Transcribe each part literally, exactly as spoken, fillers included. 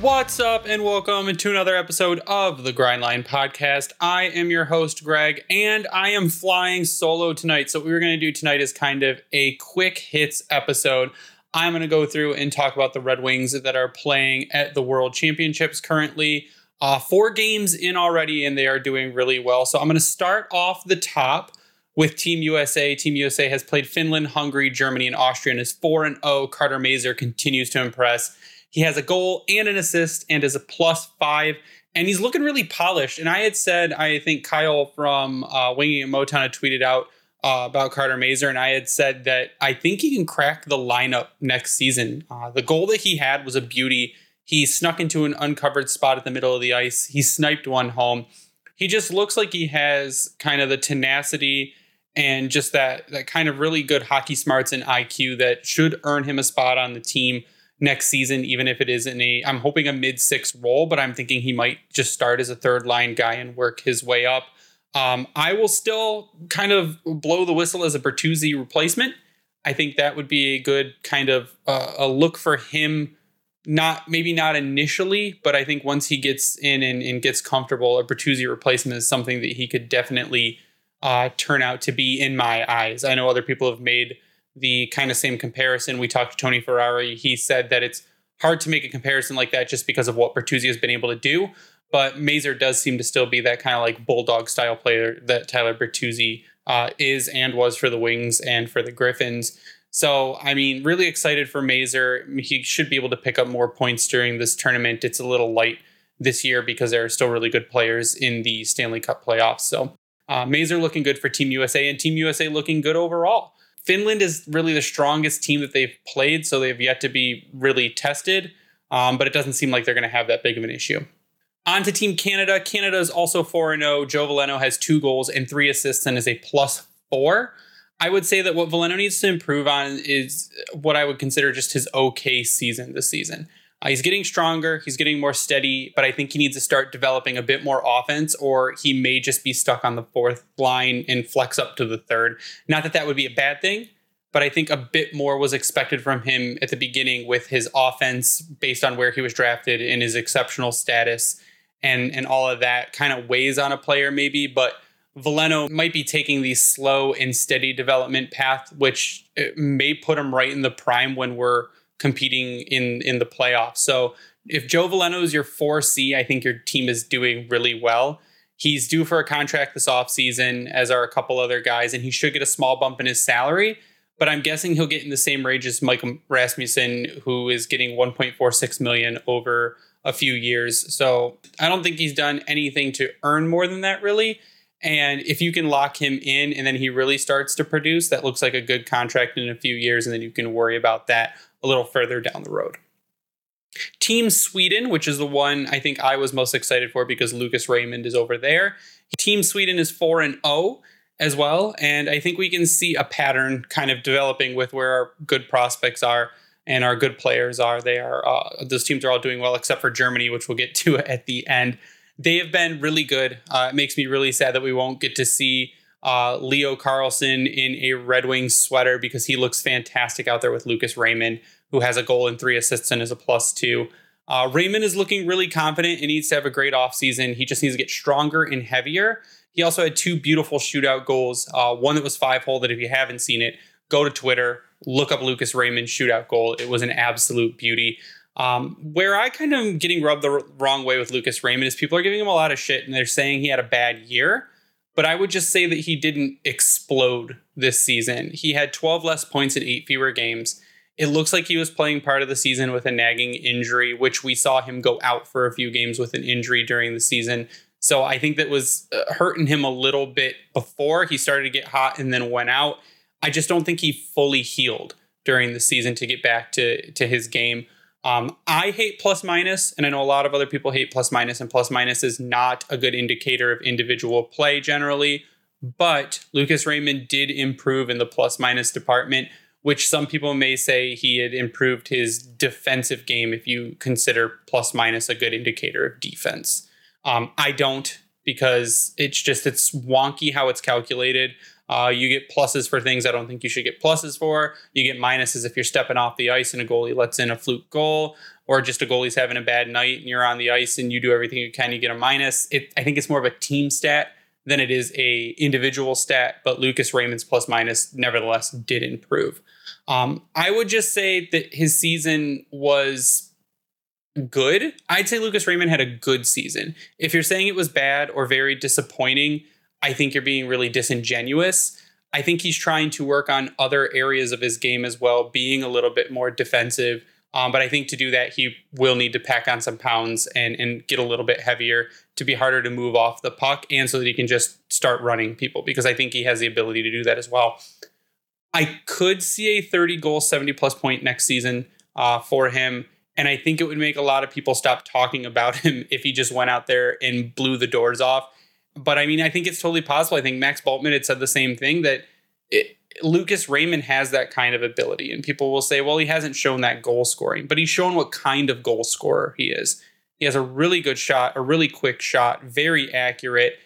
What's up and welcome to another episode of the Grindline Podcast. I am your host, Greg, and I am flying solo tonight. So what we're going to do tonight is kind of a quick hits episode. I'm going to go through and talk about the Red Wings that are playing at the World Championships currently. Uh, four games in already, and they are doing really well. So I'm going to start off the top with Team U S A. Team U S A has played Finland, Hungary, Germany, and Austria, and is four and oh. Carter Mazur continues to impress. He has a goal and an assist and is a plus five, and he's looking really polished. And I had said, I think Kyle from uh, Winging It In Motown had tweeted out uh, about Carter Mazur, and I had said that I think he can crack the lineup next season. Uh, the goal that he had was a beauty. He snuck into an uncovered spot at the middle of the ice. He sniped one home. He just looks like he has kind of the tenacity and just that, that kind of really good hockey smarts and I Q that should earn him a spot on the team next season, even if it is in a, I'm hoping a mid-six role, but I'm thinking he might just start as a third-line guy and work his way up. Um, I will still kind of blow the whistle as a Bertuzzi replacement. I think that would be a good kind of uh, a look for him, not maybe not initially, but I think once he gets in and, and gets comfortable, a Bertuzzi replacement is something that he could definitely uh, turn out to be in my eyes. I know other people have made the kind of same comparison. We talked to Tony Ferrari. He said that it's hard to make a comparison like that just because of what Bertuzzi has been able to do. But Mazur does seem to still be that kind of like bulldog style player that Tyler Bertuzzi uh, is and was for the Wings and for the Griffins. So, I mean, really excited for Mazur. He should be able to pick up more points during this tournament. It's a little light this year because there are still really good players in the Stanley Cup playoffs. So uh, Mazur looking good for Team U S A, and Team U S A looking good overall. Finland is really the strongest team that they've played, so they've yet to be really tested, um, but it doesn't seem like they're going to have that big of an issue. On to Team Canada. Canada is also four and oh. Joe Valeno has two goals and three assists and is a plus four. I would say that what Valeno needs to improve on is what I would consider just his okay season this season. Uh, he's getting stronger, he's getting more steady, but I think he needs to start developing a bit more offense, or he may just be stuck on the fourth line and flex up to the third. Not that that would be a bad thing, but I think a bit more was expected from him at the beginning with his offense based on where he was drafted and his exceptional status and, and all of that kind of weighs on a player maybe, but Valeno might be taking the slow and steady development path, which may put him right in the prime when we're competing in, in the playoffs. So if Joe Valeno is your four C, I think your team is doing really well. He's due for a contract this offseason, as are a couple other guys, and he should get a small bump in his salary, but I'm guessing he'll get in the same range as Michael Rasmussen, who is getting one point four six million dollars over a few years. So I don't think he's done anything to earn more than that, really. And if you can lock him in and then he really starts to produce, that looks like a good contract in a few years, and then you can worry about that a little further down the road. Team Sweden, which is the one I think I was most excited for because Lucas Raymond is over there. Team Sweden is four and oh as well, and I think we can see a pattern kind of developing with where our good prospects are and our good players are. They are uh, those teams are all doing well except for Germany, which we'll get to at the end. They have been really good. Uh, it makes me really sad that we won't get to see uh, Leo Karlsson in a Red Wings sweater because he looks fantastic out there with Lucas Raymond, who has a goal and three assists and is a plus two. Uh, Raymond is looking really confident and needs to have a great offseason. He just needs to get stronger and heavier. He also had two beautiful shootout goals, uh, one that was five-hole that if you haven't seen it, go to Twitter, look up Lucas Raymond shootout goal. It was an absolute beauty. Um, where I kind of am getting rubbed the r- wrong way with Lucas Raymond is people are giving him a lot of shit and they're saying he had a bad year. But I would just say that he didn't explode this season. He had twelve less points in eight fewer games. It looks like he was playing part of the season with a nagging injury, which we saw him go out for a few games with an injury during the season. So I think that was hurting him a little bit before he started to get hot and then went out. I just don't think he fully healed during the season to get back to, to his game. Um, I hate plus minus, and I know a lot of other people hate plus minus, and plus minus is not a good indicator of individual play generally, but Lucas Raymond did improve in the plus minus department, which some people may say he had improved his defensive game if you consider plus minus a good indicator of defense. Um, I don't, because it's just, it's wonky how it's calculated. Uh, you get pluses for things I don't think you should get pluses for. You get minuses if you're stepping off the ice and a goalie lets in a fluke goal, or just a goalie's having a bad night and you're on the ice and you do everything you can, you get a minus. It, I think it's more of a team stat than it is a individual stat, but Lucas Raymond's plus minus nevertheless did improve. Um, I would just say that his season was good. I'd say Lucas Raymond had a good season. If you're saying it was bad or very disappointing, I think you're being really disingenuous. I think he's trying to work on other areas of his game as well, being a little bit more defensive. Um, but I think to do that, he will need to pack on some pounds and, and get a little bit heavier to be harder to move off the puck, and so that he can just start running people, because I think he has the ability to do that as well. I could see a thirty-goal, seventy-plus point next season uh, for him. And I think it would make a lot of people stop talking about him if he just went out there and blew the doors off. But I mean, I think it's totally possible. I think Max Bultman had said the same thing, that it, Lucas Raymond has that kind of ability. And people will say, well, he hasn't shown that goal scoring, but he's shown what kind of goal scorer he is. He has a really good shot, a really quick shot, very accurate.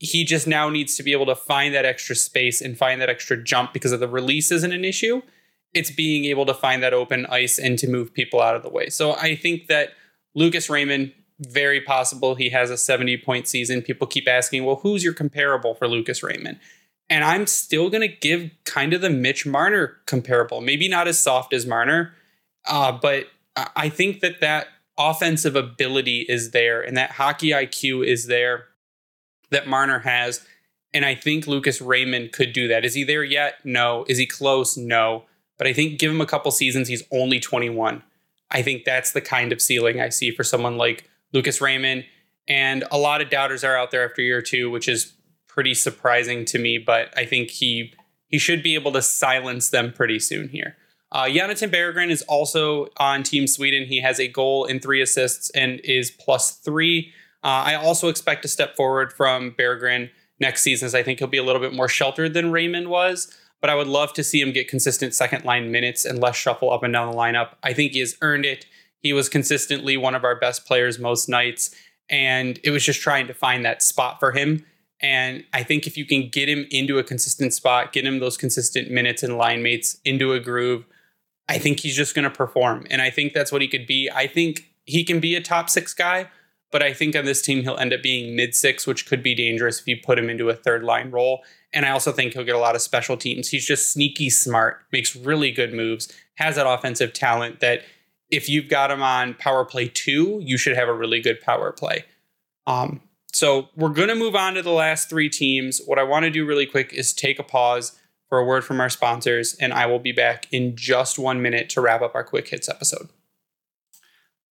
He just now needs to be able to find that extra space and find that extra jump, because of the release isn't an issue. It's being able to find that open ice and to move people out of the way. So I think that Lucas Raymond, very possible he has a seventy-point season. People keep asking, well, who's your comparable for Lucas Raymond? And I'm still going to give kind of the Mitch Marner comparable. Maybe not as soft as Marner, uh, but I think that that offensive ability is there, and that hockey I Q is there that Marner has. And I think Lucas Raymond could do that. Is he there yet? No. Is he close? No. But I think give him a couple seasons. He's only twenty-one. I think that's the kind of ceiling I see for someone like Lucas Raymond. And a lot of doubters are out there after year two, which is pretty surprising to me, but I think he he should be able to silence them pretty soon here. Uh, Jonatan Berggren is also on Team Sweden. He has a goal and three assists and is plus three. Uh, I also expect a step forward from Berggren next season, as I think he'll be a little bit more sheltered than Raymond was, but I would love to see him get consistent second line minutes and less shuffle up and down the lineup. I think he has earned it. He was consistently one of our best players most nights, and it was just trying to find that spot for him. And I think if you can get him into a consistent spot, get him those consistent minutes and line mates into a groove, I think he's just going to perform. And I think that's what he could be. I think he can be a top six guy, but I think on this team, he'll end up being mid six, which could be dangerous if you put him into a third line role. And I also think he'll get a lot of special teams. He's just sneaky smart, makes really good moves, has that offensive talent that if you've got him on power play two, you should have a really good power play. Um, so we're going to move on to the last three teams. What I want to do really quick is take a pause for a word from our sponsors, and I will be back in just one minute to wrap up our quick hits episode.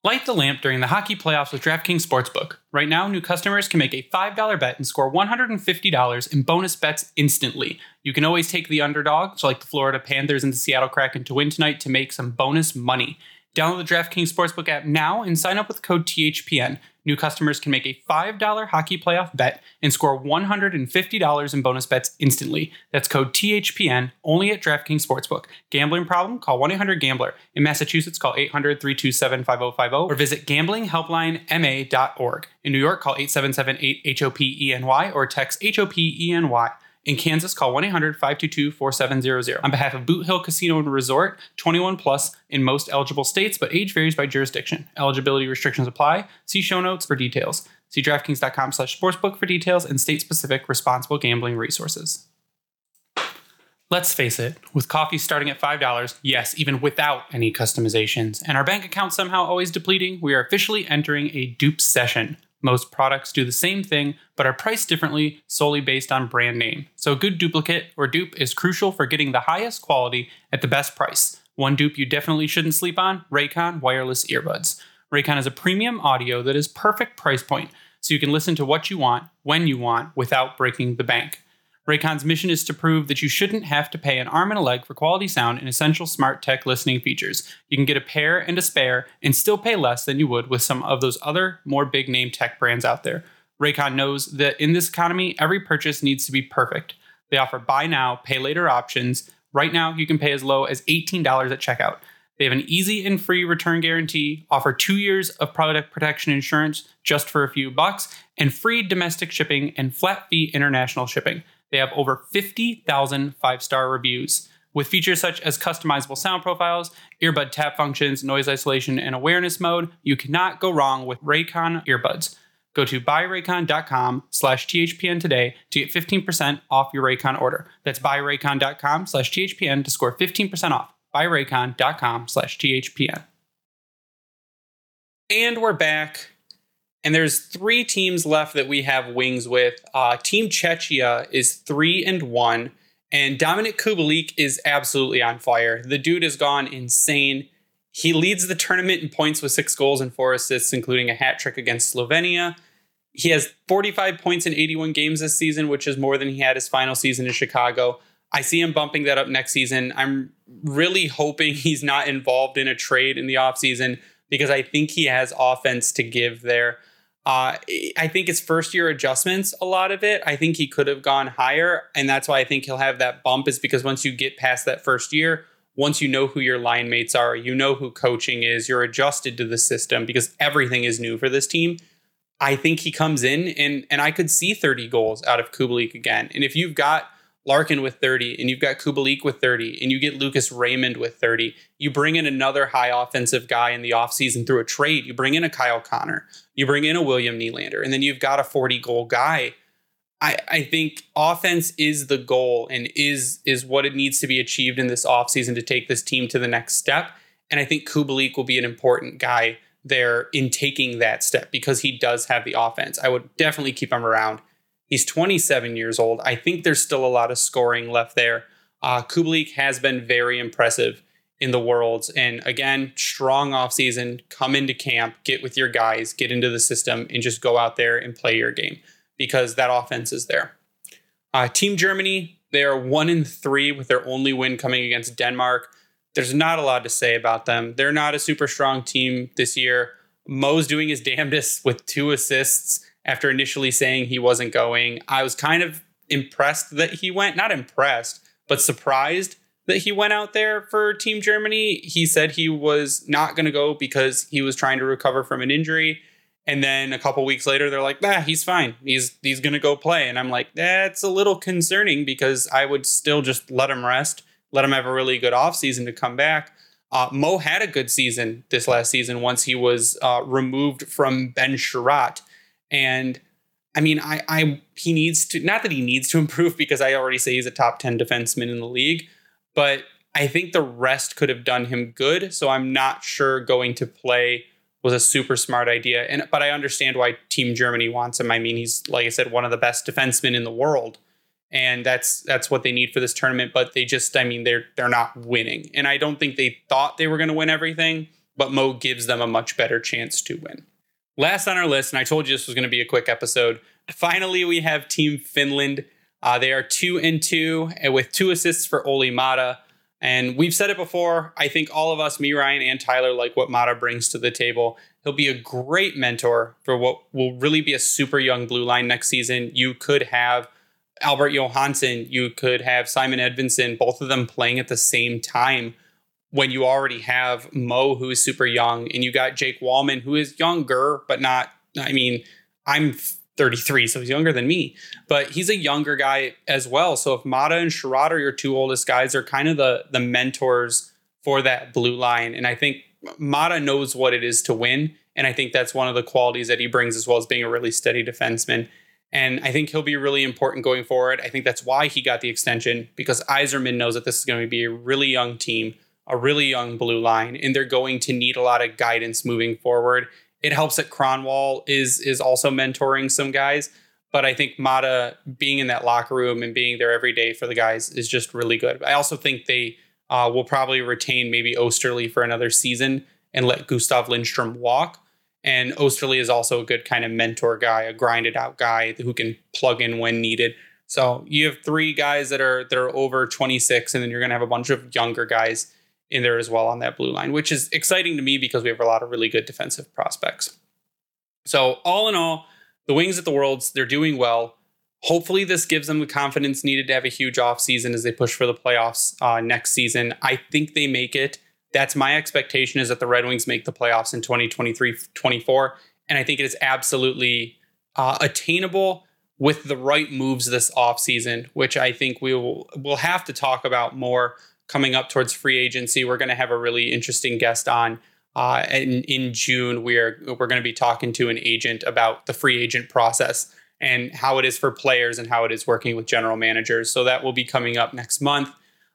Light the lamp during the hockey playoffs with DraftKings Sportsbook. Right now, new customers can make a five dollars bet and score one hundred fifty dollars in bonus bets instantly. You can always take the underdog, so like the Florida Panthers and the Seattle Kraken, to win tonight to make some bonus money. Download the DraftKings Sportsbook app now and sign up with code T H P N. New customers can make a five dollars hockey playoff bet and score one hundred fifty dollars in bonus bets instantly. That's code T H P N, only at DraftKings Sportsbook. Gambling problem? Call one eight hundred gambler. In Massachusetts, call eight hundred three two seven five zero five zero or visit gambling helpline m a dot org. In New York, call eight seven seven eight HOPENY or text HOPENY. In Kansas, call one eight hundred five two two four seven zero zero. On behalf of Boot Hill Casino and Resort, twenty-one plus in most eligible states, but age varies by jurisdiction. Eligibility restrictions apply. See show notes for details. See DraftKings.com slash sportsbook for details and state-specific responsible gambling resources. Let's face it, with coffee starting at five dollars, yes, even without any customizations, and our bank account somehow always depleting, we are officially entering a dupe session. Most products do the same thing, but are priced differently solely based on brand name. So a good duplicate or dupe is crucial for getting the highest quality at the best price. One dupe you definitely shouldn't sleep on, Raycon wireless earbuds. Raycon is a premium audio that is perfect price point, so you can listen to what you want, when you want, without breaking the bank. Raycon's mission is to prove that you shouldn't have to pay an arm and a leg for quality sound and essential smart tech listening features. You can get a pair and a spare and still pay less than you would with some of those other more big name tech brands out there. Raycon knows that in this economy, every purchase needs to be perfect. They offer buy now, pay later options. Right now, you can pay as low as eighteen dollars at checkout. They have an easy and free return guarantee, offer two years of product protection insurance just for a few bucks, and free domestic shipping and flat fee international shipping. They have over fifty thousand five-star reviews. With features such as customizable sound profiles, earbud tap functions, noise isolation, and awareness mode, you cannot go wrong with Raycon earbuds. Go to buyraycon.com slash THPN today to get fifteen percent off your Raycon order. That's buyraycon.com slash THPN to score fifteen percent off. Buyraycon.com slash THPN. And we're back. And there's three teams left that we have wings with. Uh, Team Chechia is three and one, and Dominik Kubalik is absolutely on fire. The dude has gone insane. He leads the tournament in points with six goals and four assists, including a hat trick against Slovenia. He has forty-five points in eighty-one games this season, which is more than he had his final season in Chicago. I see him bumping that up next season. I'm really hoping he's not involved in a trade in the offseason because I think he has offense to give there. Uh, I think his first year adjustments, a lot of it, I think he could have gone higher. And that's why I think he'll have that bump is because once you get past that first year, once you know who your line mates are, you know who coaching is, you're adjusted to the system because everything is new for this team. I think he comes in and, and I could see thirty goals out of Kubalik again. And if you've got Larkin with thirty and you've got Kubalik with thirty and you get Lucas Raymond with thirty. You bring in another high offensive guy in the offseason through a trade. You bring in a Kyle Connor. You bring in a William Nylander. And then you've got a forty-goal guy. I, I think offense is the goal and is, is what it needs to be achieved in this offseason to take this team to the next step. And I think Kubalik will be an important guy there in taking that step because he does have the offense. I would definitely keep him around. He's twenty-seven years old. I think there's still a lot of scoring left there. Uh, Kubalik has been very impressive in the Worlds. And again, strong offseason, come into camp, get with your guys, get into the system, and just go out there and play your game because that offense is there. Uh, Team Germany, they are one and three with their only win coming against Denmark. There's not a lot to say about them. They're not a super strong team this year. Mo's doing his damnedest with two assists. After initially saying he wasn't going, I was kind of impressed that he went. Not impressed, but surprised that he went out there for Team Germany. He said he was not going to go because he was trying to recover from an injury. And then a couple weeks later, they're like, nah, he's fine. He's he's going to go play. And I'm like, that's a little concerning because I would still just let him rest, let him have a really good offseason to come back. Uh, Mo had a good season this last season once he was uh, removed from Ben Sherat. And I mean, I, I, he needs to, not that he needs to improve because I already say he's a top ten defenseman in the league, but I think the rest could have done him good. So I'm not sure going to play was a super smart idea. And, but I understand why Team Germany wants him. I mean, he's, like I said, one of the best defensemen in the world and that's, that's what they need for this tournament. But they just, I mean, they're, they're not winning. And I don't think they thought they were going to win everything, but Mo gives them a much better chance to win. Last on our list, and I told you this was going to be a quick episode. Finally, we have Team Finland. Uh, they are two and two with two assists for Olli Määttä. And we've said it before. I think all of us, me, Ryan, and Tyler, like what Määttä brings to the table. He'll be a great mentor for what will really be a super young blue line next season. You could have Albert Johansson. You could have Simon Edvinson, both of them playing at the same time. When you already have Mo, who is super young, and you got Jake Wallman, who is younger, but not, I mean, I'm thirty-three, so he's younger than me, but he's a younger guy as well. So if Määttä and Sherrod are your two oldest guys, they're kind of the, the mentors for that blue line. And I think Määttä knows what it is to win. And I think that's one of the qualities that he brings as well as being a really steady defenseman. And I think he'll be really important going forward. I think that's why he got the extension, because Yzerman knows that this is going to be a really young team, a really young blue line, and they're going to need a lot of guidance moving forward. It helps that Cronwall is is also mentoring some guys. But I think Määttä being in that locker room and being there every day for the guys is just really good. I also think they uh, will probably retain maybe Osterly for another season and let Gustav Lindstrom walk. And Osterly is also a good kind of mentor guy, a grinded out guy who can plug in when needed. So you have three guys that are that are over twenty-six, and then you're going to have a bunch of younger guys in there as well on that blue line, which is exciting to me because we have a lot of really good defensive prospects. So all in all, the Wings at the Worlds, they're doing well. Hopefully this gives them the confidence needed to have a huge offseason as they push for the playoffs uh, next season. I think they make it. That's my expectation, is that the Red Wings make the playoffs in twenty twenty-three twenty-four. And I think it is absolutely uh, attainable with the right moves this offseason, which I think we will we'll have to talk about more coming up towards free agency. We're going to have a really interesting guest on. Uh, in, in June, we are, we're going to be talking to an agent about the free agent process and how it is for players and how it is working with general managers. So that will be coming up next month.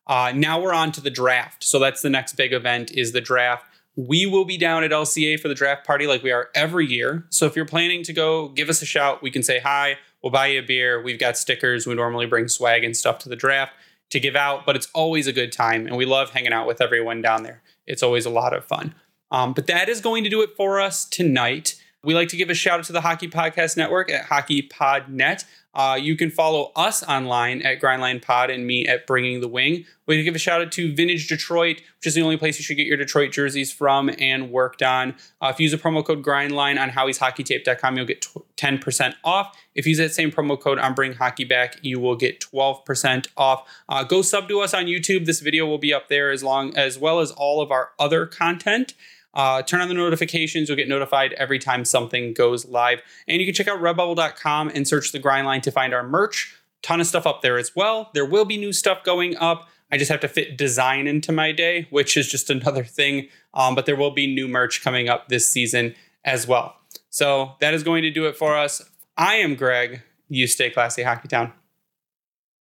Uh, now we're on to the draft. So that's the next big event, is the draft. We will be down at L C A for the draft party like we are every year. So if you're planning to go, give us a shout. We can say hi. We'll buy you a beer. We've got stickers. We normally bring swag and stuff to the draft to give out, but it's always a good time. And we love hanging out with everyone down there. It's always a lot of fun. Um, but that is going to do it for us tonight. We like to give a shout out to the Hockey Podcast Network at hockey pod net. Uh, you can follow us online at Grindline Pod and me at Bringing the Wing. We give a shout out to Vintage Detroit, which is the only place you should get your Detroit jerseys from and worked on. Uh, if you use the promo code Grindline on howies hockey tape dot com, you'll get ten percent off. If you use that same promo code on Bring Hockey Back, you will get twelve percent off. Uh, go sub to us on YouTube. This video will be up there as long as well as all of our other content. Uh, turn on the notifications. You'll get notified every time something goes live. And you can check out redbubble dot com and search the Grindline to find our merch. Ton of stuff up there as well. There will be new stuff going up. I just have to fit design into my day, which is just another thing. Um, but there will be new merch coming up this season as well. So that is going to do it for us. I am Greg. You stay classy, Hockey Town.